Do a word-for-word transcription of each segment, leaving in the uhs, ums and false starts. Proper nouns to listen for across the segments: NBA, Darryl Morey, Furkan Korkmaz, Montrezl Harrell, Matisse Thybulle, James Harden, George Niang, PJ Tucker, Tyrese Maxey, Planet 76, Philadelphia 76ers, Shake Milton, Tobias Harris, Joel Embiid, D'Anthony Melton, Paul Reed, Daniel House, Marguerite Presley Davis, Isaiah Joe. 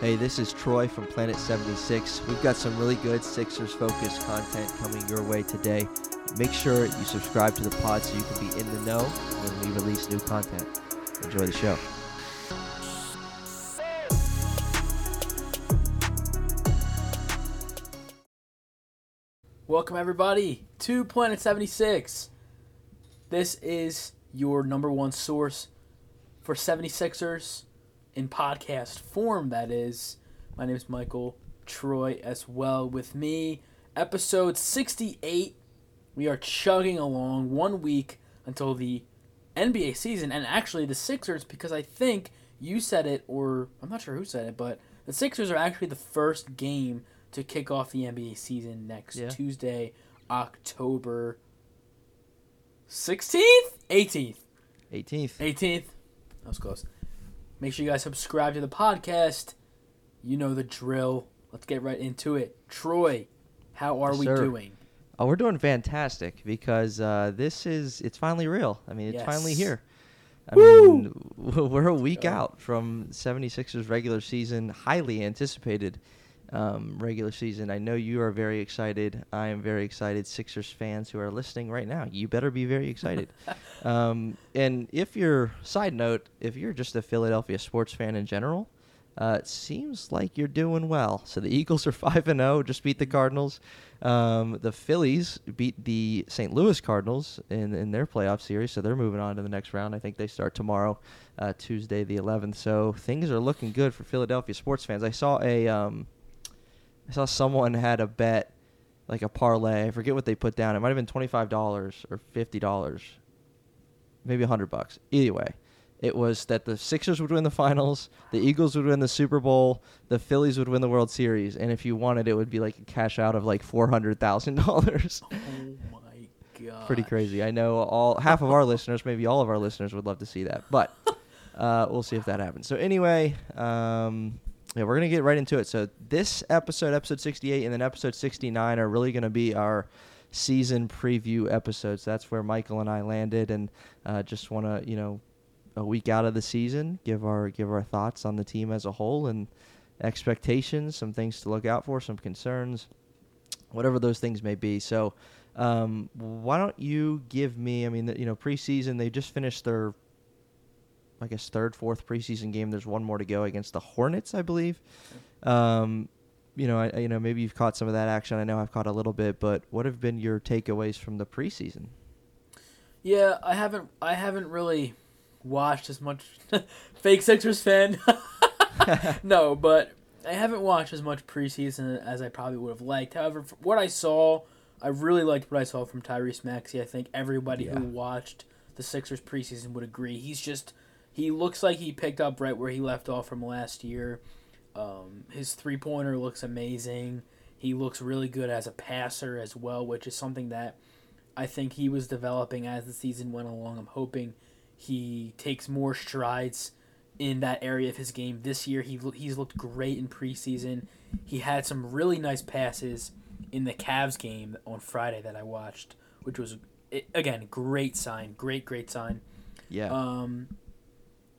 Hey, this is Troy from Planet seventy-six. We've got some really good Sixers-focused content coming your way today. Make sure you subscribe to the pod so you can be in the know when we release new content. Enjoy the show. Welcome, everybody, to Planet seventy-six. This is your number one source for seventy-sixers. In podcast form, that is. My name is Michael, Troy as well with me. Episode sixty-eight. We are chugging along one week until the N B A season, and actually the Sixers, because I think you said it, or I'm not sure who said it, but the Sixers are actually the first game to kick off the N B A season next yeah. Tuesday, October sixteenth? eighteenth. eighteenth. eighteenth. That was close. Make sure you guys subscribe to the podcast. You know the drill. Let's get right into it. Troy, how are yes, we sir. doing? Oh, we're doing fantastic because uh, this is, it's finally real. I mean, it's yes. finally here. I Woo! mean, we're a week Go. out from seventy-sixers regular season, highly anticipated um, regular season. I know you are very excited. I am very excited. Sixers fans who are listening right now, you better be very excited. Um, and if you're, side note, if you're just a Philadelphia sports fan in general, uh, it seems like you're doing well. So the Eagles are five and oh, just beat the Cardinals. Um, the Phillies beat the Saint Louis Cardinals in, in their playoff series, so they're moving on to the next round. I think they start tomorrow, uh, Tuesday the eleventh. So things are looking good for Philadelphia sports fans. I saw a... Um, I saw someone had a bet, like a parlay. I forget what they put down. It might have been twenty-five dollars or fifty dollars, maybe one hundred bucks. Either way, it was that the Sixers would win the finals, the Eagles would win the Super Bowl, the Phillies would win the World Series, and if you wanted, it would be like a cash out of like four hundred thousand dollars. Oh, my God. Pretty crazy. I know all half of our listeners, maybe all of our listeners would love to see that, but uh, we'll see if that happens. So anyway... Um, Yeah, we're going to get right into it. So this episode, episode sixty-eight, and then episode sixty-nine are really going to be our season preview episodes. That's where Michael and I landed, and uh, just want to, you know, a week out of the season, give our give our thoughts on the team as a whole and expectations, some things to look out for, some concerns, whatever those things may be. So um, why don't you give me, I mean, you know, preseason, they just finished their I guess third, fourth preseason game. There's one more to go against the Hornets, I believe. Um, you know, I, you know, maybe you've caught some of that action. I know I've caught a little bit, but what have been your takeaways from the preseason? Yeah, I haven't. I haven't really watched as much. Fake Sixers fan. No, but I haven't watched as much preseason as I probably would have liked. However, from what I saw, I really liked what I saw from Tyrese Maxey. I think everybody yeah. who watched the Sixers preseason would agree. He's just. He looks like he picked up right where he left off from last year. Um, his three-pointer looks amazing. He looks really good as a passer as well, which is something that I think he was developing as the season went along. I'm hoping he takes more strides in that area of his game this year. He he's looked great in preseason. He had some really nice passes in the Cavs game on Friday that I watched, which was, again, great sign. Great, great sign. Yeah. Um...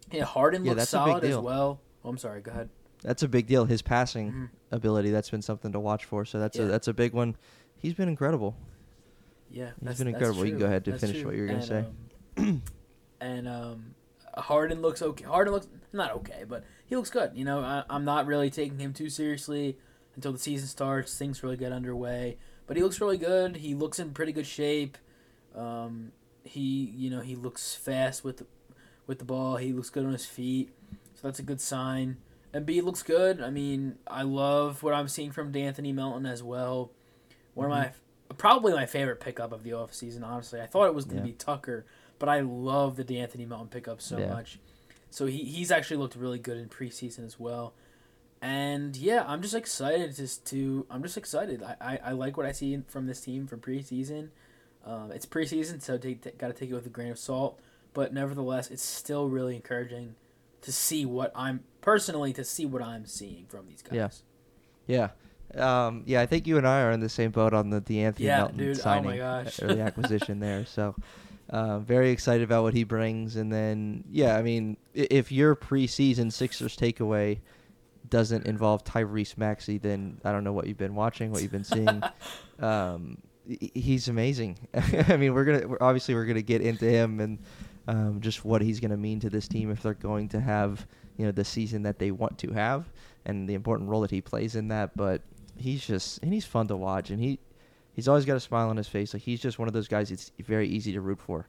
Yeah, Harden yeah, looks solid as well. Oh, I'm sorry, go ahead. That's a big deal. His passing mm-hmm. ability, that's been something to watch for. So that's, yeah. a, that's a big one. He's been incredible. Yeah, that's He's been incredible. You can go ahead to that's finish true. what you were going to say. Um, and um, Harden looks okay. Harden looks not okay, but he looks good. You know, I, I'm not really taking him too seriously until the season starts. Things really get underway. But he looks really good. He looks in pretty good shape. Um, he, you know, he looks fast with the With the ball, he looks good on his feet, so that's a good sign. Embiid looks good. I mean, I love what I'm seeing from D'Anthony Melton as well. One mm-hmm. of my, probably my favorite pickup of the offseason, honestly. I thought it was going to yeah. be Tucker, but I love the D'Anthony Melton pickup so yeah. much. So he he's actually looked really good in preseason as well. And yeah, I'm just excited just to. I'm just excited. I, I, I like what I see from this team from preseason. Um, it's preseason, so t- t- got to take it with a grain of salt. But nevertheless, it's still really encouraging to see what I'm personally to see what I'm seeing from these guys. Yeah, yeah, um, yeah. I think you and I are in the same boat on the D'Anthony yeah, Melton dude, signing, oh my gosh. early acquisition there. So, uh, very excited about what he brings. And then, yeah, I mean, if your preseason Sixers takeaway doesn't involve Tyrese Maxey, then I don't know what you've been watching, what you've been seeing. um, he's amazing. I mean, we're gonna we're, obviously we're gonna get into him and um, just what he's gonna mean to this team if they're going to have, you know, the season that they want to have, and the important role that he plays in that. But he's just and he's fun to watch, and he he's always got a smile on his face. Like, he's just one of those guys it's very easy to root for.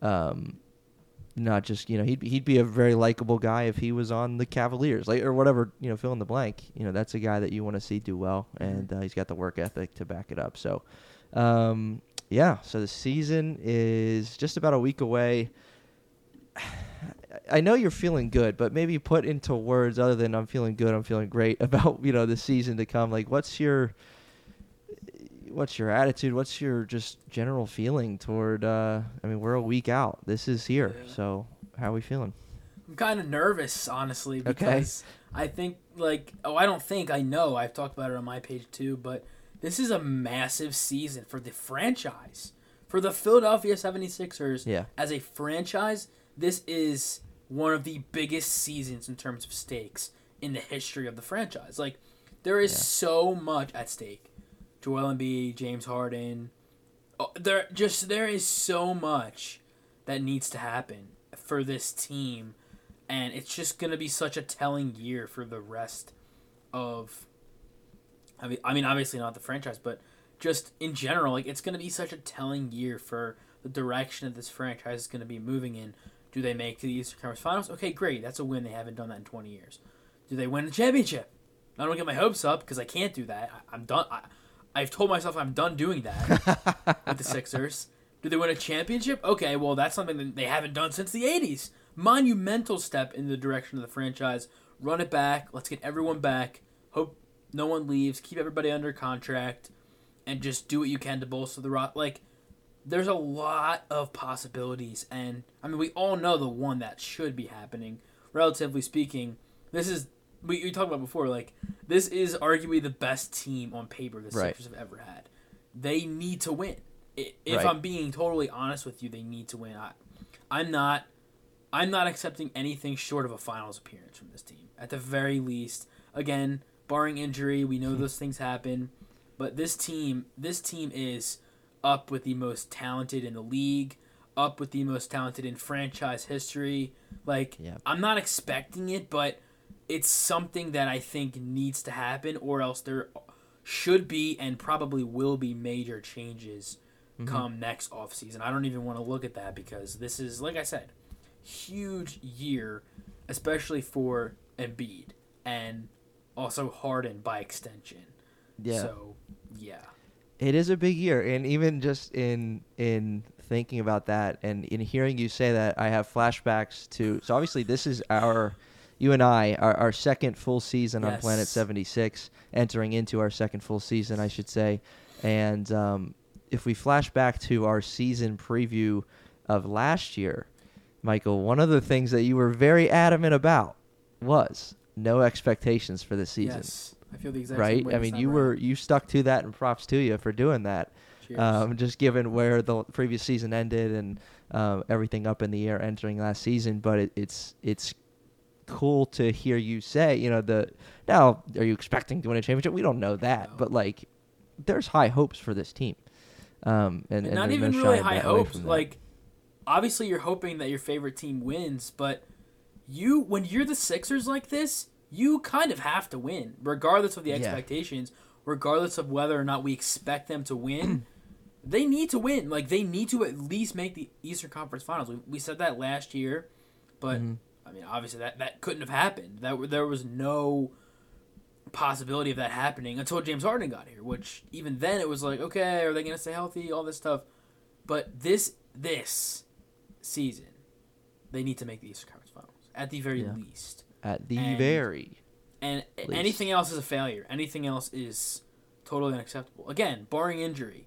Um, Not just, you know, he'd he'd be a very likable guy if he was on the Cavaliers, like, or whatever, you know, fill in the blank. You know, that's a guy that you want to see do well, and uh, he's got the work ethic to back it up. So, um, yeah, so the season is just about a week away. I know you're feeling good, but maybe put into words other than I'm feeling good, I'm feeling great about, you know, the season to come. Like, what's your what's your attitude? What's your just general feeling toward, uh, I mean, we're a week out. This is here. Yeah. So how are we feeling? I'm kind of nervous, honestly, because okay. I think like, oh, I don't think I know. I've talked about it on my page too, but this is a massive season for the franchise, for the Philadelphia 76ers yeah. as a franchise. This is one of the biggest seasons in terms of stakes in the history of the franchise. Like, there is yeah. so much at stake. Joel Embiid, James Harden, oh, there just there is so much that needs to happen for this team, and it's just gonna be such a telling year for the rest of. I mean, I mean, obviously not the franchise, but just in general, like, it's gonna be such a telling year for the direction that this franchise is gonna be moving in. Do they make to the Eastern Conference Finals? Okay, great, that's a win. They haven't done that in twenty years. Do they win the championship? I don't get my hopes up because I can't do that. I, I'm done. I, I've told myself I'm done doing that with the Sixers. Do they win a championship? Okay, well, that's something that they haven't done since the eighties. Monumental step in the direction of the franchise. Run it back. Let's get everyone back. Hope no one leaves. Keep everybody under contract. And just do what you can to bolster the rock. Like, there's a lot of possibilities. And, I mean, we all know the one that should be happening. Relatively speaking, this is... We, we talked about before, like, this is arguably the best team on paper the Sixers right. have ever had. They need to win. If right. I'm being totally honest with you, they need to win. I, I'm not I'm not accepting anything short of a finals appearance from this team. At the very least, again, barring injury, we know those things happen. But this team, this team is up with the most talented in the league, up with the most talented in franchise history. Like, yeah. I'm not expecting it, but... It's something that I think needs to happen, or else there should be and probably will be major changes mm-hmm. come next offseason. I don't even want to look at that because this is, like I said, huge year, especially for Embiid and also Harden by extension. Yeah. So, yeah. It is a big year, and even just in in thinking about that and in hearing you say that, I have flashbacks to – so obviously this is our – You and I, our, our second full season yes. on Planet seventy-six, entering into our second full season, I should say. And um, if we flash back to our season preview of last year, Michael, one of the things that you were very adamant about was no expectations for this season. Yes, I feel the exact right? same way. I mean, you right. were you stuck to that, and props to you for doing that. Um, just given where the previous season ended and uh, everything up in the air entering last season, but it, it's it's. cool to hear you say, you know, the now are you expecting to win a championship? We don't know that, no. but like, there's high hopes for this team, um, and, and, and not even really high hopes. Like, obviously, you're hoping that your favorite team wins, but you, when you're the Sixers like this, you kind of have to win, regardless of the expectations, yeah. regardless of whether or not we expect them to win. They need to win. Like, they need to at least make the Eastern Conference Finals. We, we said that last year, but. Mm-hmm. I mean, obviously, that, that couldn't have happened. That There was no possibility of that happening until James Harden got here, which even then it was like, okay, are they going to stay healthy, all this stuff. But this this season, they need to make the Eastern Conference Finals, at the very yeah. least. At the and, very And least. Anything else is a failure. Anything else is totally unacceptable. Again, barring injury.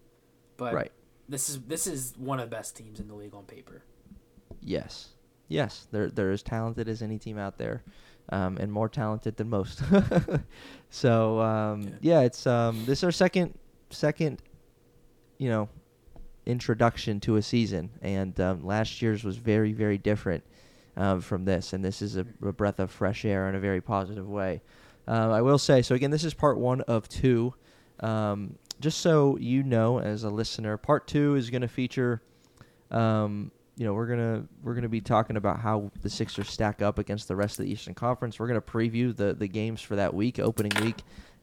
But right. this is this is one of the best teams in the league on paper. Yes. Yes, they're, they're as talented as any team out there, um, and more talented than most. so, um, yeah. yeah, it's um, this is our second, second, you know, introduction to a season. And um, last year's was very, very different um, from this. And this is a, a breath of fresh air in a very positive way. Uh, I will say, so again, this is part one of two. Um, just so you know, as a listener, part two is going to feature, um, you know, we're going to we're gonna be talking about how the Sixers stack up against the rest of the Eastern Conference. We're going to preview the, the games for that week, opening week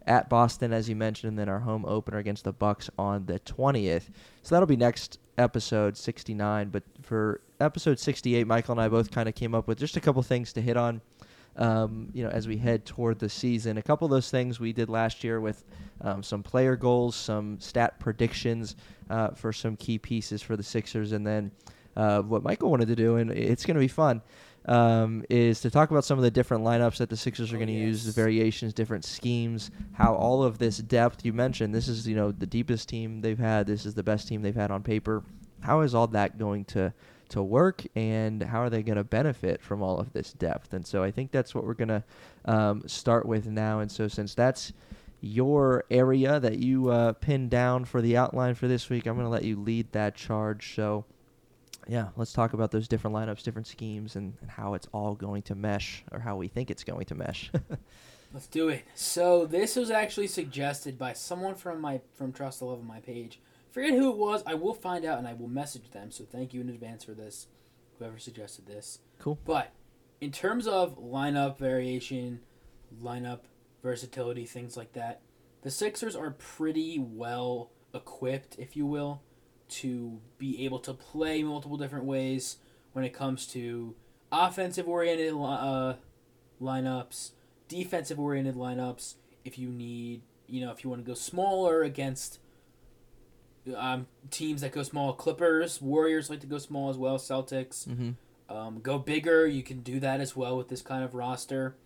at Boston, as you mentioned, and then our home opener against the Bucks on the twentieth. So that'll be next episode sixty-nine. But for episode sixty-eight, Michael and I both kind of came up with just a couple things to hit on. Um, you know, as we head toward the season, a couple of those things we did last year with um, some player goals, some stat predictions uh, for some key pieces for the Sixers, and then uh, what Michael wanted to do, and it's going to be fun, um, is to talk about some of the different lineups that the Sixers are going to oh, yes. use, the variations, different schemes, how all of this depth you mentioned. This is, you know, the deepest team they've had. This is the best team they've had on paper. How is all that going to to work, and how are they going to benefit from all of this depth? And so I think that's what we're going to um, start with now. And so since that's your area that you uh, pinned down for the outline for this week, I'm going to let you lead that charge. So yeah, let's talk about those different lineups, different schemes, and, and how it's all going to mesh, or how we think it's going to mesh. Let's do it. So this was actually suggested by someone from my from Trust the Love of My page. Forget who it was. I will find out, and I will message them. So thank you in advance for this, whoever suggested this. Cool. But in terms of lineup variation, lineup versatility, things like that, the Sixers are pretty well equipped, if you will, to be able to play multiple different ways when it comes to offensive-oriented uh, lineups, defensive-oriented lineups. If you need, you know, if you want to go smaller against. Um, teams that go small, Clippers, Warriors like to go small as well, Celtics. Mm-hmm. Um, go bigger, you can do that as well with this kind of roster.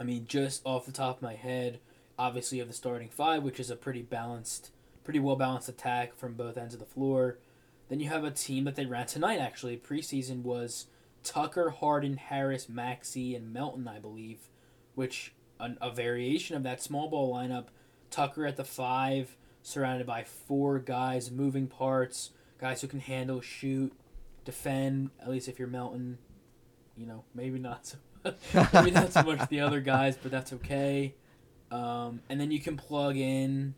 I mean, just off the top of my head, obviously you have the starting five, which is a pretty balanced, pretty well-balanced attack from both ends of the floor. Then you have a team that they ran tonight, actually. Preseason was Tucker, Harden, Harris, Maxey, and Melton, I believe, which an, a variation of that small ball lineup. Tucker at the five, surrounded by four guys, moving parts, guys who can handle, shoot, defend, at least if you're Melton. You know, maybe not so, maybe not so much the other guys, but that's okay. Um, and then you can plug in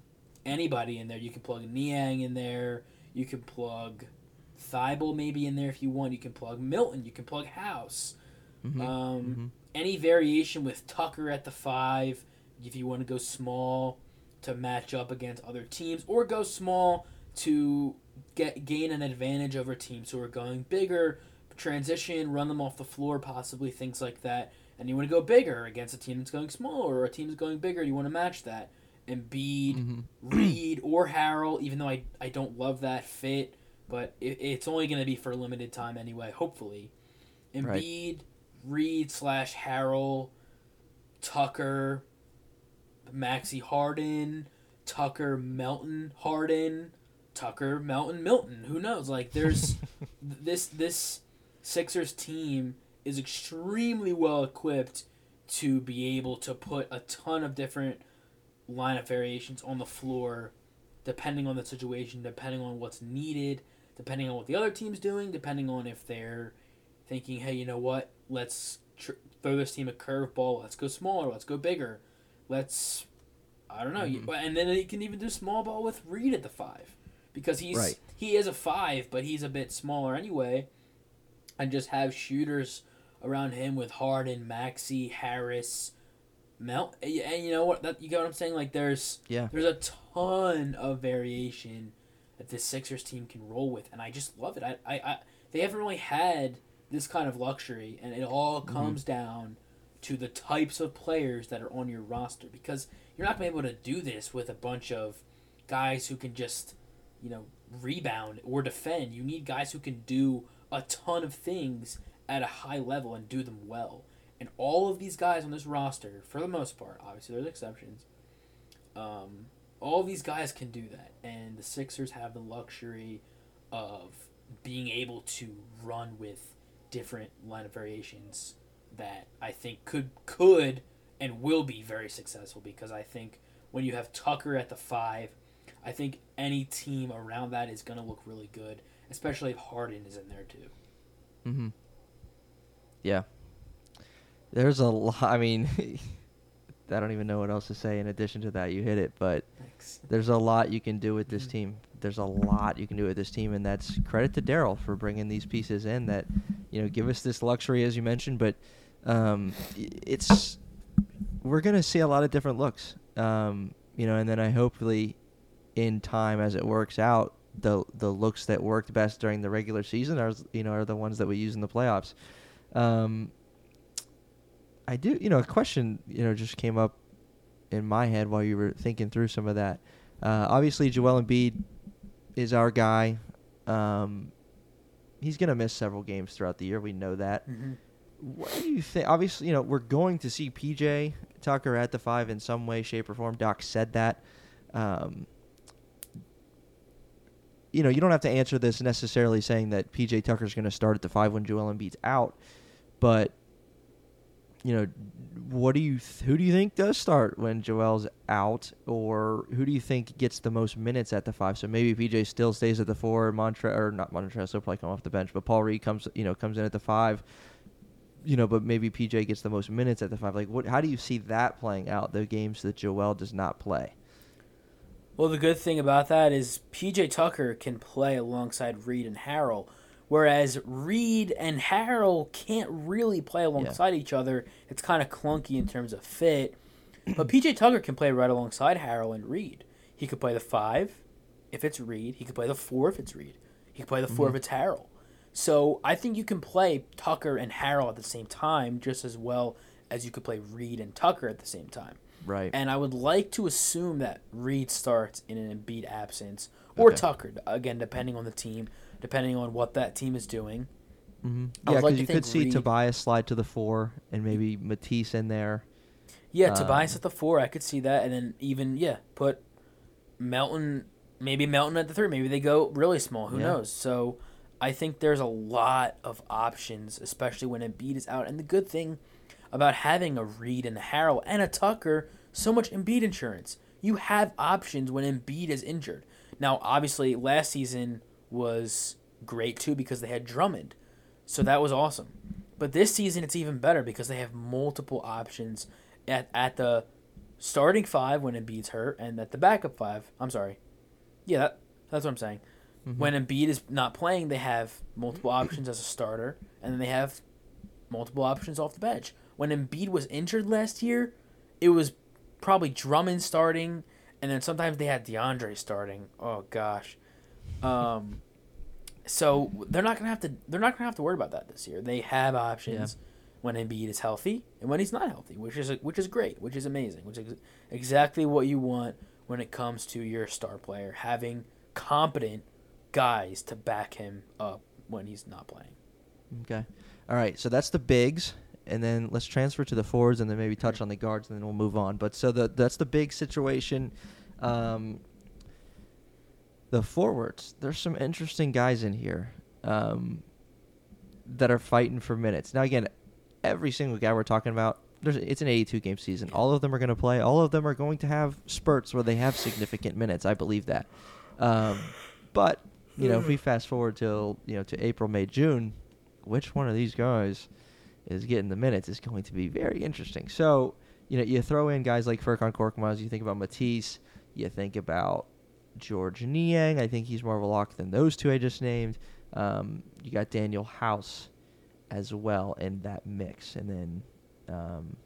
anybody in there. You can plug Niang in there. You can plug Thybulle maybe in there if you want. You can plug Milton. You can plug House. Mm-hmm. Um, mm-hmm. Any variation with Tucker at the five, if you want to go small, to match up against other teams, or go small to get gain an advantage over teams who are going bigger, transition, run them off the floor, possibly, things like that. And you want to go bigger against a team that's going smaller, or a team that's going bigger. You want to match that. Embiid, mm-hmm. Reed, or Harrell, even though I, I don't love that fit, but it, it's only going to be for a limited time anyway, hopefully. Embiid, right. Reed slash Harrell, Tucker, Maxey, Harden, Tucker, Melton, Harden, Tucker, Melton, Milton. Who knows? Like, there's this this Sixers team is extremely well equipped to be able to put a ton of different lineup variations on the floor, depending on the situation, depending on what's needed, depending on what the other team's doing, depending on if they're thinking, hey, you know what? Let's tr- throw this team a curveball. Let's go smaller. Let's go bigger. Let's, I don't know, mm-hmm. and then you can even do small ball with Reed at the five, because he's right. he is a five, but he's a bit smaller anyway, and just have shooters around him with Harden, Maxey, Harris, Mel, and you know what that, you get what I'm saying? Like there's yeah. there's a ton of variation that this Sixers team can roll with, and I just love it. I I, I they haven't really had this kind of luxury, and it all comes mm-hmm. down to the types of players that are on your roster, because you're not going to be able to do this with a bunch of guys who can just, you know, rebound or defend. You need guys who can do a ton of things at a high level and do them well. And all of these guys on this roster, for the most part, obviously there's exceptions, um, all of these guys can do that. And the Sixers have the luxury of being able to run with different lineup variations that I think could could and will be very successful, because I think when you have Tucker at the five, I think any team around that is going to look really good, especially if Harden is in there too. Mm-hmm. Yeah. There's a lot. I mean, I don't even know what else to say in addition to that. You hit it, but Thanks. There's a lot you can do with this team. There's a lot you can do with this team, and that's credit to Darryl for bringing these pieces in that, you know, give us this luxury, as you mentioned, but um, it's we're going to see a lot of different looks, um, you know, and then I hopefully in time as it works out, the the looks that worked best during the regular season are, you know, are the ones that we use in the playoffs. Um, I do, you know, a question, you know, just came up in my head while you were thinking through some of that. Uh, obviously, Joel Embiid is our guy. Um, he's going to miss several games throughout the year. We know that. Mm-hmm. What do you think? Obviously, you know, we're going to see P J Tucker at the five in some way, shape, or form. Doc said that. Um, you know, you don't have to answer this necessarily saying that P J Tucker's going to start at the five when Joel Embiid's out, but you know, what do you th- who do you think does start when Joel's out, or who do you think gets the most minutes at the five? So maybe P J still stays at the four, Montre or not Montrezl, so probably come off the bench, but Paul Reed comes, you know, comes in at the five, you know, but maybe P J gets the most minutes at the five. Like, what? How do you see that playing out? The games that Joel does not play. Well, the good thing about that is P J Tucker can play alongside Reed and Harrell, whereas Reed and Harrell can't really play alongside yeah. each other. It's kind of clunky in terms of fit. But P J Tucker can play right alongside Harrell and Reed. He could play the five if it's Reed. He could play the four if it's Reed. He could play the four mm-hmm. if it's Harrell. So I think you can play Tucker and Harrell at the same time just as well as you could play Reed and Tucker at the same time. Right. And I would like to assume that Reed starts in an Embiid absence, or okay. Tucker, again, depending on the team, depending on what that team is doing. Mm-hmm. I yeah, because like you could see Reed, Tobias slide to the four and maybe Matisse in there. Yeah, um, Tobias at the four, I could see that. And then even, yeah, put Melton, maybe Melton at the three. Maybe they go really small. Who yeah. knows? So I think there's a lot of options, especially when Embiid is out. And the good thing about having a Reed and a Harrell and a Tucker, so much Embiid insurance. You have options when Embiid is injured. Now, obviously, last season was great, too, because they had Drummond. So that was awesome. But this season, it's even better because they have multiple options at, at the starting five when Embiid's hurt and at the backup five. I'm sorry. Yeah, that, that's what I'm saying. Mm-hmm. When Embiid is not playing, they have multiple options as a starter, and then they have multiple options off the bench. When Embiid was injured last year, it was probably Drummond starting, and then sometimes they had DeAndre starting. Oh gosh, um, so they're not gonna have to. They're not gonna have to worry about that this year. They have options yeah. when Embiid is healthy and when he's not healthy, which is which is great, which is amazing, which is exactly what you want when it comes to your star player having competent guys to back him up when he's not playing. Okay, all right. So that's the bigs. And then let's transfer to the forwards and then maybe touch on the guards and then we'll move on. But so the, that's the big situation. Um, the forwards, there's some interesting guys in here um, that are fighting for minutes. Now, again, every single guy we're talking about, there's, it's an eighty-two game season. All of them are going to play. All of them are going to have spurts where they have significant minutes. I believe that. Um, but, you know, if we fast forward till, you know, to April, May, June, which one of these guys is getting the minutes is going to be very interesting. So, you know, you throw in guys like Furkan Korkmaz, you think about Matisse, you think about George Niang. I think he's more of a lock than those two I just named. Um, you got Daniel House as well in that mix. And then um,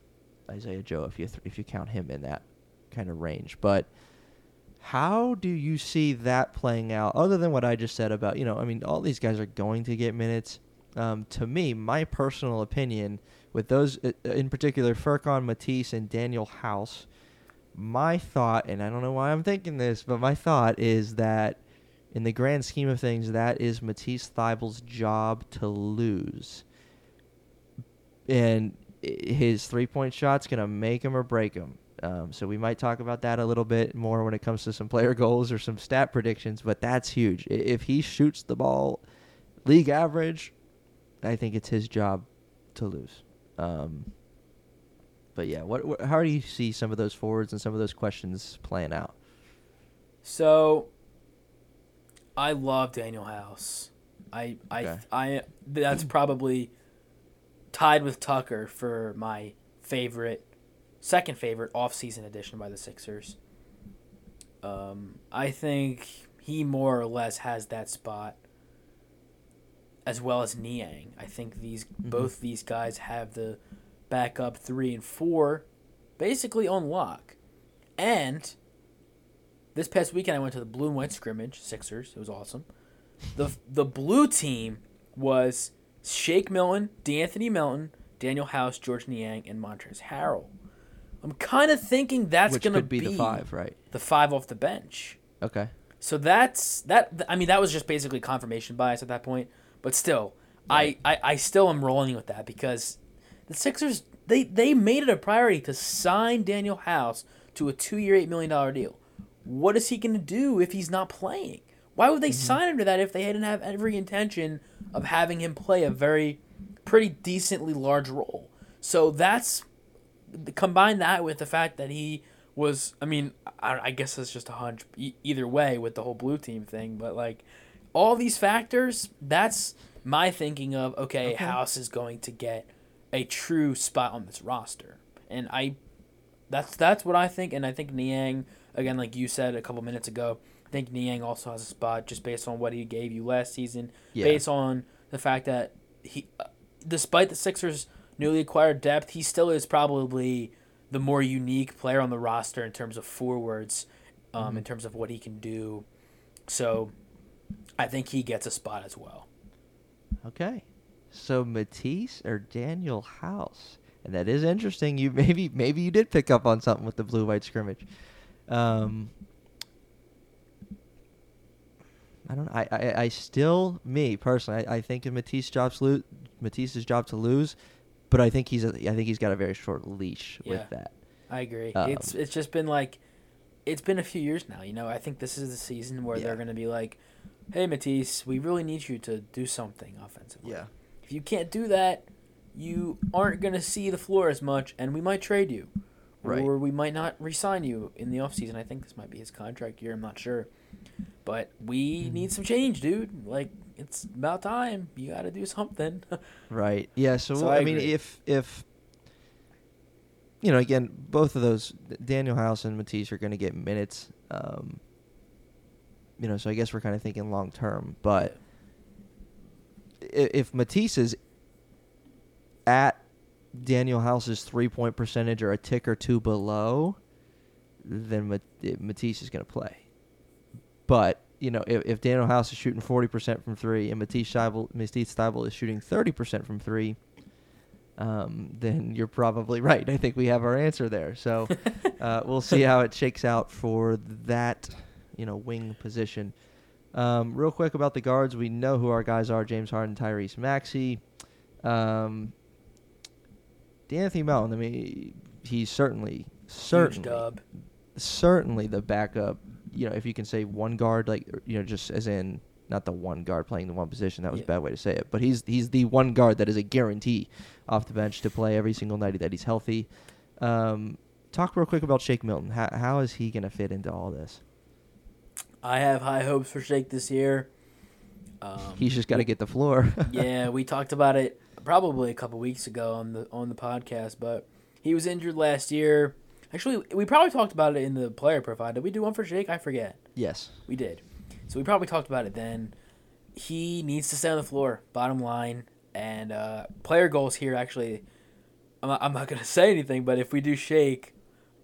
Isaiah Joe, if you th- if you count him in that kind of range. But how do you see that playing out other than what I just said about, you know, I mean, all these guys are going to get minutes. Um, to me, my personal opinion, with those, uh, in particular, Furkan, Matisse, and Daniel House, my thought, and I don't know why I'm thinking this, but my thought is that, in the grand scheme of things, that is Matisse Thybulle's job to lose. And his three-point shot's going to make him or break him. Um, so we might talk about that a little bit more when it comes to some player goals or some stat predictions, but that's huge. If he shoots the ball league average, I think it's his job to lose. Um, but, yeah, what, what? How do you see some of those forwards and some of those questions playing out? So, I love Daniel House. I, I, okay. I, that's probably tied with Tucker for my favorite second favorite off-season addition by the Sixers. Um, I think he more or less has that spot, as well as Niang. I think these mm-hmm. both these guys have the backup three and four basically on lock. And this past weekend I went to the blue and white scrimmage, Sixers. It was awesome. The the blue team was Shake Milton, D'Anthony Melton, Daniel House, George Niang, and Montrezl Harrell. I'm kind of thinking that's going to be the five, right? The five off the bench. Okay. So that's that. I mean, that was just basically confirmation bias at that point. But still, right. I, I, I still am rolling with that because the Sixers they, they made it a priority to sign Daniel House to a two-year, eight million dollars deal. What is he going to do if he's not playing? Why would they mm-hmm. sign him to that if they didn't have every intention of having him play a very pretty decently large role? So that's combine that with the fact that he was. I mean, I, I guess it's just a hunch e- either way with the whole blue team thing, but like all these factors, that's my thinking of okay, okay. House is going to get a true spot on this roster, and I that's that's what I think, and I think Niang again, like you said a couple minutes ago. I think Niang also has a spot just based on what he gave you last season, yeah. based on the fact that he, uh, despite the Sixers' newly acquired depth, he still is probably the more unique player on the roster in terms of forwards, um, mm-hmm. in terms of what he can do. So I think he gets a spot as well. Okay. So Matisse or Daniel House. And that is interesting. You maybe maybe you did pick up on something with the blue-white scrimmage. Um I don't know. I, I, I still, me personally, I, I think in Matisse's job, lo- Matisse's job to lose, but I think he's a, I think he's got a very short leash yeah, with that. I agree. Um, it's it's just been like, it's been a few years now. You know, I think this is the season where yeah. they're going to be like, hey Matisse, we really need you to do something offensively. Yeah. If you can't do that, you aren't going to see the floor as much, and we might trade you, right. or we might not re-sign you in the offseason. I think this might be his contract year. I'm not sure. But we need some change, dude. Like, it's about time. You got to do something. Right. Yeah, so, so I, I mean, if, if you know, again, both of those, Daniel House and Matisse are going to get minutes. Um, you know, so I guess we're kind of thinking long term. But if, if Matisse is at Daniel House's three-point percentage or a tick or two below, then Mat- Matisse is going to play. But, you know, if, if Daniel House is shooting forty percent from three and Matisse Thybulle is shooting thirty percent from three, um, then you're probably right. I think we have our answer there. So uh, we'll see how it shakes out for that, you know, wing position. Um, real quick about the guards, we know who our guys are, James Harden, Tyrese Maxey. Um, D'Anthony Melton, I mean, he's certainly, certainly, dub. certainly the backup. You know, if you can say one guard, like, you know, just as in not the one guard playing the one position. That was yeah. a bad way to say it. But he's he's the one guard that is a guarantee off the bench to play every single night that he's healthy. Um, talk real quick about Shake Milton. How, how is he going to fit into all this? I have high hopes for Shake this year. Um, he's just got to get the floor. yeah, we talked about it probably a couple weeks ago on the on the podcast. But he was injured last year. Actually, we probably talked about it in the player profile. Did we do one for Shake? I forget. Yes. We did. So we probably talked about it then. He needs to stay on the floor, bottom line. And uh, player goals here, actually, I'm not, I'm not going to say anything, but if we do Shake,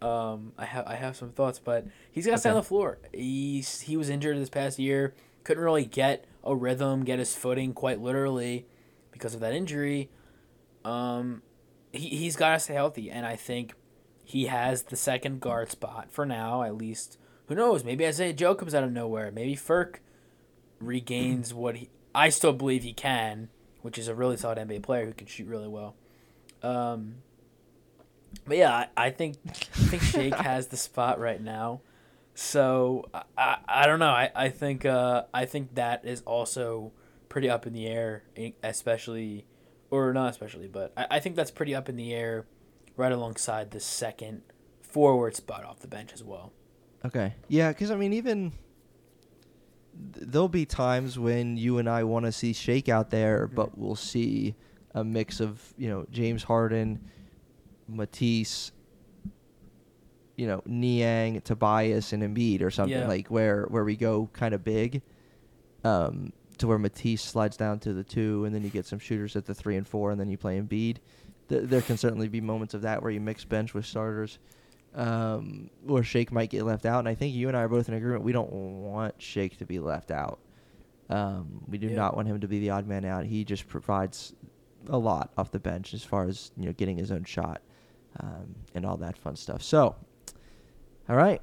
um, I, ha- I have some thoughts. But he's got to okay. stay on the floor. He's, he was injured this past year. Couldn't really get a rhythm, get his footing quite literally because of that injury. Um, he, he's got to stay healthy, and I think he has the second guard spot for now, at least. Who knows? Maybe Isaiah Joe comes out of nowhere. Maybe Furk regains what he... I still believe he can, which is a really solid N B A player who can shoot really well. Um, but yeah, I, I think I think Shake has the spot right now. So I, I, I don't know. I I think uh, I think that is also pretty up in the air, especially or not especially, but I, I think that's pretty up in the air. Right alongside the second forward spot off the bench as well. Okay. Yeah, because, I mean, even th- there'll be times when you and I want to see Shake out there, mm-hmm. but we'll see a mix of, you know, James Harden, Matisse, you know, Niang, Tobias, and Embiid or something, yeah. like where, where we go kind of big, um, to where Matisse slides down to the two, and then you get some shooters at the three and four, and then you play Embiid. Th- there can certainly be moments of that where you mix bench with starters, um, where Shake might get left out. And I think you and I are both in agreement. We don't want Shake to be left out. Um, we do yeah. not want him to be the odd man out. He just provides a lot off the bench as far as, you know, getting his own shot, um, and all that fun stuff. So, all right,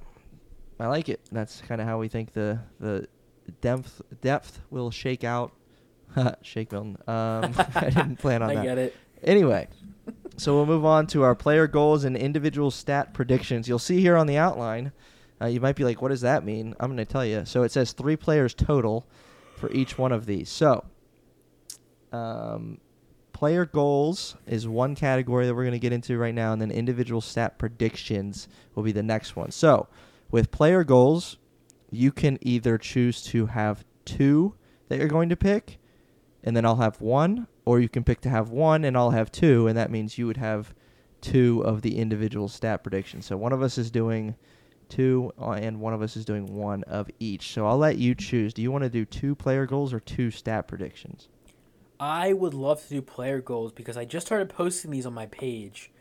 I like it. That's kind of how we think the the depth depth will shake out. Shake Milton. Um, I didn't plan on I that. I get it. Anyway, so we'll move on to our player goals and individual stat predictions. You'll see here on the outline. Uh, you might be like, "What does that mean?" I'm going to tell you. So it says three players total for each one of these. So, um, player goals is one category that we're going to get into right now, and then individual stat predictions will be the next one. So, with player goals, you can either choose to have two that you're going to pick, and then I'll have one, or you can pick to have one, and I'll have two, and that means you would have two of the individual stat predictions. So, one of us is doing two, and one of us is doing one of each. So I'll let you choose. Do you want to do two player goals or two stat predictions? I would love to do player goals because I just started posting these on my page.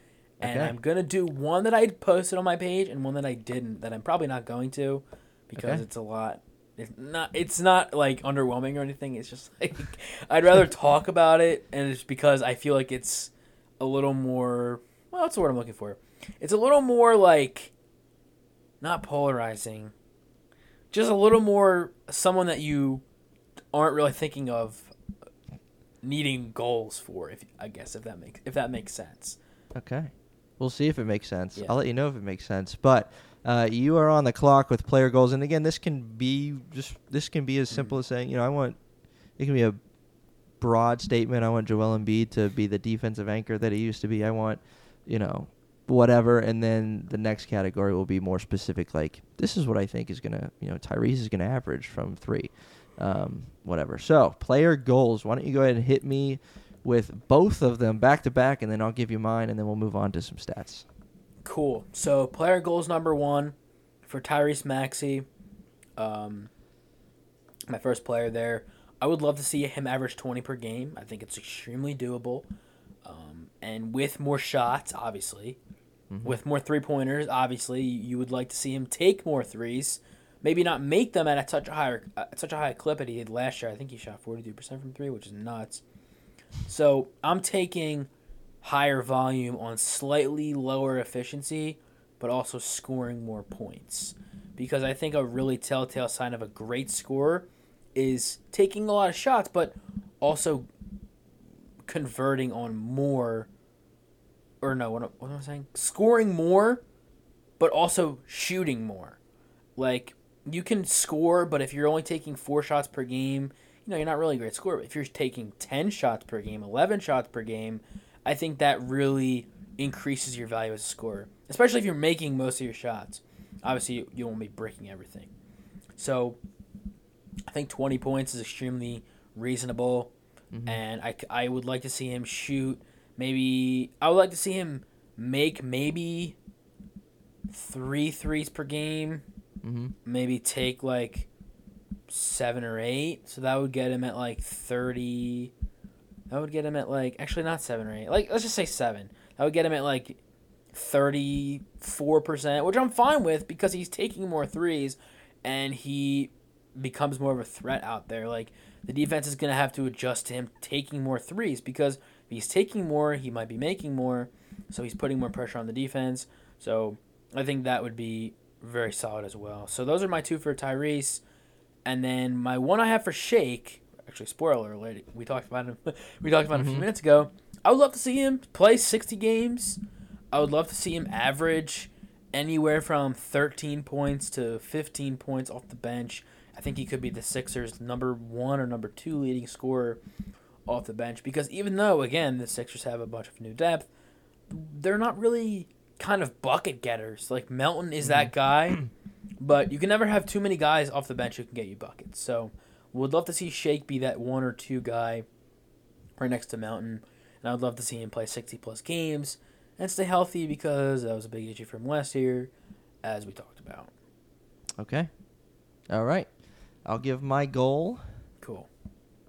And okay. I'm going to do one that I posted on my page and one that I didn't, that I'm probably not going to because okay. it's a lot. It's not, it's not like underwhelming or anything. It's just like I'd rather talk about it, and it's because I feel like it's a little more – well, that's the word I'm looking for. It's a little more like – not polarizing, just a little more someone that you aren't really thinking of needing goals for. If I guess if that makes if that makes sense. Okay, we'll see if it makes sense. Yeah. I'll let you know if it makes sense. But uh, you are on the clock with player goals, and again, this can be just this can be as simple mm-hmm. as saying, you know, I want it can be a broad statement. I want Joel Embiid to be the defensive anchor that he used to be. I want, you know, whatever, and then the next category will be more specific, like this is what I think is gonna, you know, Tyrese is gonna average from three, um, whatever. So player goals, why don't you go ahead and hit me with both of them back to back, and then I'll give you mine, and then we'll move on to some stats. Cool. So player goals number one for Tyrese Maxey, um, my first player there. I would love to see him average twenty per game. I think it's extremely doable, um, and with more shots, obviously. Mm-hmm. With more three-pointers, obviously, you would like to see him take more threes. Maybe not make them at such a higher, at such a high clip that he did last year. I think he shot forty-two percent from three, which is nuts. So I'm taking higher volume on slightly lower efficiency, but also scoring more points. Because I think a really telltale sign of a great scorer is taking a lot of shots, but also converting on more Or no, what am I saying? Scoring more, but also shooting more. Like, you can score, but if you're only taking four shots per game, you know, you're not really a great scorer. But if you're taking ten shots per game, eleven shots per game, I think that really increases your value as a scorer. Especially if you're making most of your shots. Obviously, you won't be breaking everything. So, I think twenty points is extremely reasonable. Mm-hmm. And I, I would like to see him shoot. Maybe I would like to see him make maybe three threes per game, mm-hmm. maybe take like seven or eight. So that would get him at like thirty. That would get him at like, actually not seven or eight. Like, let's just say seven. That would get him at like thirty-four percent, which I'm fine with because he's taking more threes and he becomes more of a threat out there. Like, the defense is going to have to adjust to him taking more threes because if he's taking more, he might be making more, so he's putting more pressure on the defense. So I think that would be very solid as well. So those are my two for Tyrese. And then my one I have for Shake, actually, spoiler alert, we talked about him we talked about him mm-hmm. a few minutes ago. I would love to see him play sixty games. I would love to see him average anywhere from thirteen points to fifteen points off the bench. I think he could be the Sixers' number one or number two leading scorer off the bench, because even though, again, the Sixers have a bunch of new depth, they're not really kind of bucket getters. Like, Melton is that guy, but you can never have too many guys off the bench who can get you buckets. So we'd love to see Shake be that one or two guy right next to Melton, and I would love to see him play sixty-plus games and stay healthy because that was a big issue from last year. as we talked about. Okay. All right. I'll give my goal. Cool.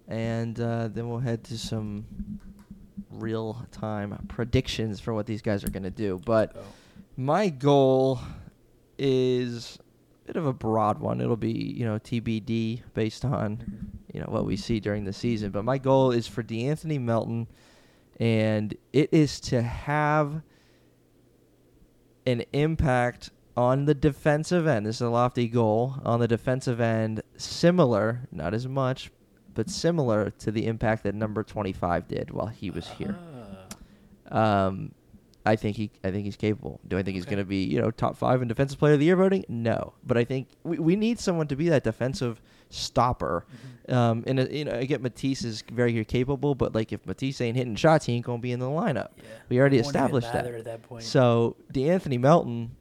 And uh, then we'll head to some real-time predictions for what these guys are going to do. But oh. my goal is a bit of a broad one. It'll be, you know, T B D based on, you know, what we see during the season. But my goal is for D'Anthony Melton, and it is to have an impact on the defensive end. This is a lofty goal. On the defensive end, similar, not as much, but similar to the impact that number twenty-five did while he was here. Ah. Um, I think he, I think he's capable. Do I think okay. he's going to be, you know, top five in defensive player of the year voting? No, but I think we, we need someone to be that defensive stopper. Mm-hmm. Um, and uh, you know, I get Matisse is very capable, but like if Matisse ain't hitting shots, he ain't going to be in the lineup. Yeah. We already established that. At that point. So D'Anthony Melton,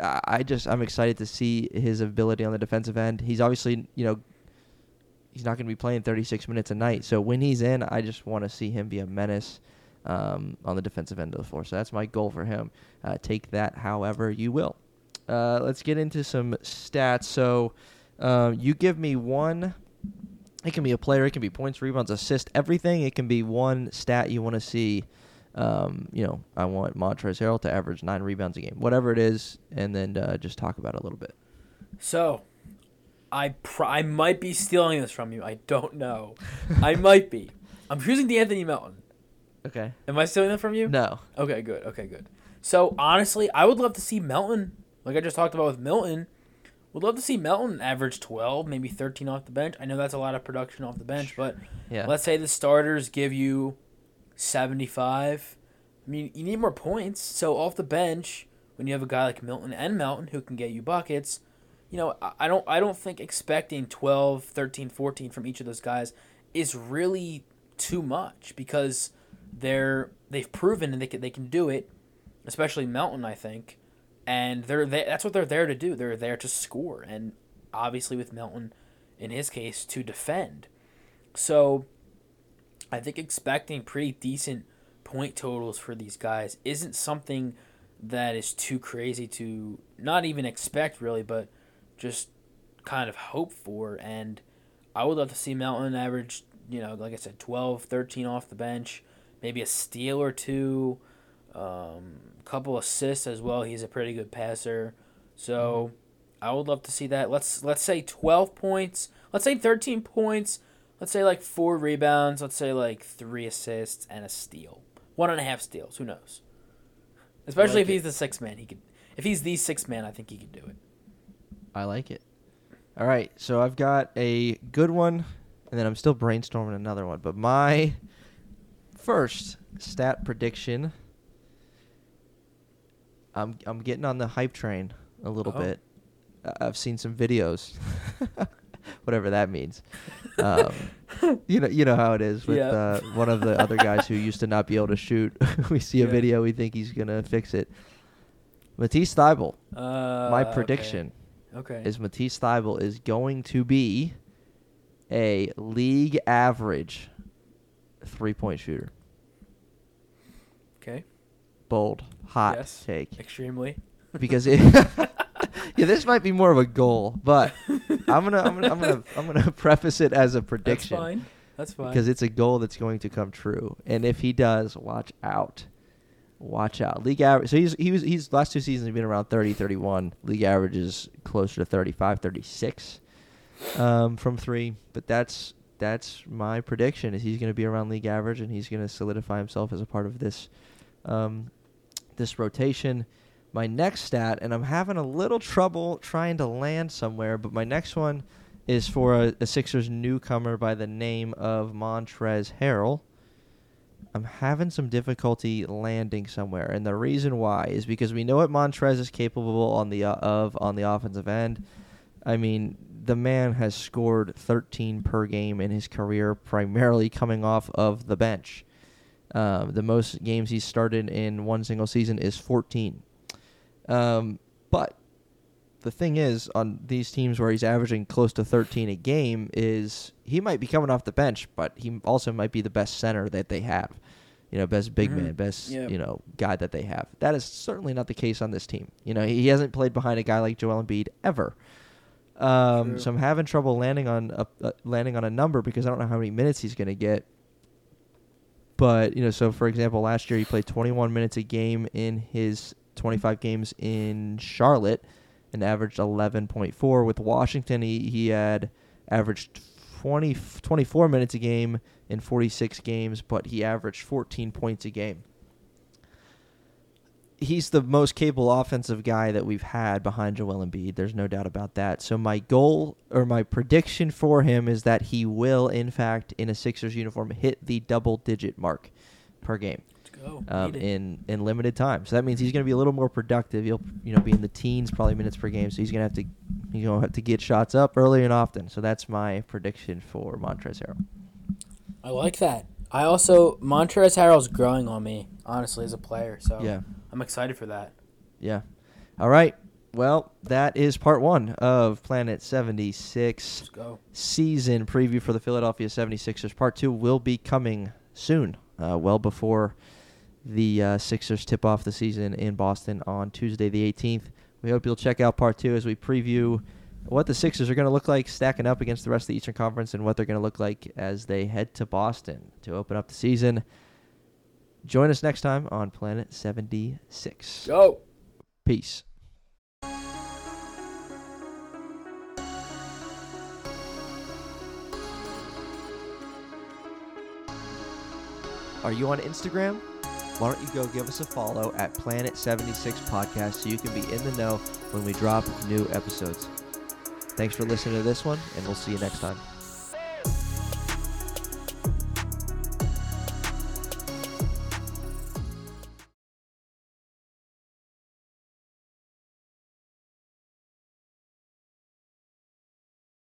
I just I'm excited to see his ability on the defensive end. He's obviously, you know, he's not going to be playing thirty-six minutes a night. So when he's in, I just want to see him be a menace um, on the defensive end of the floor. So that's my goal for him. Uh, take that however you will. Uh, let's get into some stats. So uh, you give me one. It can be a player. It can be points, rebounds, assists, everything. It can be one stat you want to see. Um, you know, I want Montrezl Harrell to average nine rebounds a game, whatever it is, and then uh, just talk about it a little bit. So I pr- I might be stealing this from you. I don't know. I might be. I'm choosing D'Anthony Melton. Okay. Am I stealing that from you? No. Okay, good. Okay, good. So, honestly, I would love to see Melton, like I just talked about with Milton, would love to see Melton average twelve, maybe thirteen off the bench. I know that's a lot of production off the bench, but yeah. let's say the starters give you seventy-five. I mean, you need more points. So, off the bench, when you have a guy like Milton and Melton who can get you buckets, you know, I don't I don't think expecting twelve, thirteen, fourteen from each of those guys is really too much because they're they've proven and they can, they can do it, especially Melton, I think. And they're they, that's what they're there to do. They're there to score, and obviously with Melton in his case to defend. So I think expecting pretty decent point totals for these guys isn't something that is too crazy to not even expect really, but just kind of hope for. And I would love to see Melton average, you know, like I said, twelve, thirteen off the bench, maybe a steal or two, um, a couple assists as well. He's a pretty good passer. So I would love to see that. Let's let's say twelve points. Let's say thirteen points. Let's say like four rebounds. Let's say like three assists and a steal. One and a half steals. Who knows? Especially like if he's it. the sixth man. He could. If he's the sixth man, I think he could do it. I like it. All right, so I've got a good one, and then I'm still brainstorming another one. But my first stat prediction, I'm I'm getting on the hype train a little oh. bit. I've seen some videos, whatever that means. Um, you know, you know how it is with yeah. uh, one of the other guys who used to not be able to shoot. We see a yeah. video, we think he's gonna fix it. Matisse Thybulle. Uh, my prediction. Okay. Okay. Is Matisse Thybulle is going to be a league average three-point shooter. Okay. Bold, hot yes, take. Extremely. Because it, yeah, this might be more of a goal, but I'm gonna I'm gonna I'm gonna I'm gonna preface it as a prediction. That's fine. That's fine. Because it's a goal that's going to come true, and if he does, watch out. Watch out. League average. So he's he was he's last two seasons he's been around thirty, thirty-one. League average is closer to thirty-five, thirty-six um, from three. But that's that's my prediction is he's going to be around league average and he's going to solidify himself as a part of this um, this rotation. My next stat, and I'm having a little trouble trying to land somewhere, but my next one is for a, a Sixers newcomer by the name of Montrezl Harrell. I'm having some difficulty landing somewhere, and the reason why is because we know what Montrez is capable on the uh, of on the offensive end. I mean, the man has scored thirteen per game in his career, primarily coming off of the bench. Um, the most games he's started in one single season is fourteen. Um, but the thing is, on these teams where he's averaging close to thirteen a game is he might be coming off the bench, but he also might be the best center that they have. you know, best big mm-hmm. man, best, yep. you know, guy that they have. That is certainly not the case on this team. You know, he hasn't played behind a guy like Joel Embiid ever. Um, True. So I'm having trouble landing on a, uh, landing on a number because I don't know how many minutes he's going to get. But, you know, so, for example, last year he played twenty-one minutes a game in his twenty-five games in Charlotte and averaged eleven point four. With Washington, he, he had averaged twenty, twenty-four minutes a game in forty-six games, but he averaged fourteen points a game. He's the most capable offensive guy that we've had behind Joel Embiid. There's no doubt about that. So my goal or my prediction for him is that he will, in fact, in a Sixers uniform, hit the double-digit mark per game. Let's go. Um, in, in limited time. So that means he's going to be a little more productive. He'll, you know, be in the teens, probably minutes per game. So he's going to have to, you know, have to get shots up early and often. So that's my prediction for Montrezl Harrell. I like that. I also, Montrezl Harrell's growing on me, honestly, as a player. So yeah. I'm excited for that. Yeah. All right. Well, that is part one of Planet seventy-six Let's go. Season preview for the Philadelphia seventy-sixers. Part two will be coming soon, uh, well before the uh, Sixers tip off the season in Boston on Tuesday the eighteenth. We hope you'll check out part two as we preview what the Sixers are going to look like stacking up against the rest of the Eastern Conference and what they're going to look like as they head to Boston to open up the season. Join us next time on Planet seventy-six. Go! Peace. Are you on Instagram? Why don't you go give us a follow at Planet seventy-six Podcast so you can be in the know when we drop new episodes. Thanks for listening to this one, and we'll see you next time.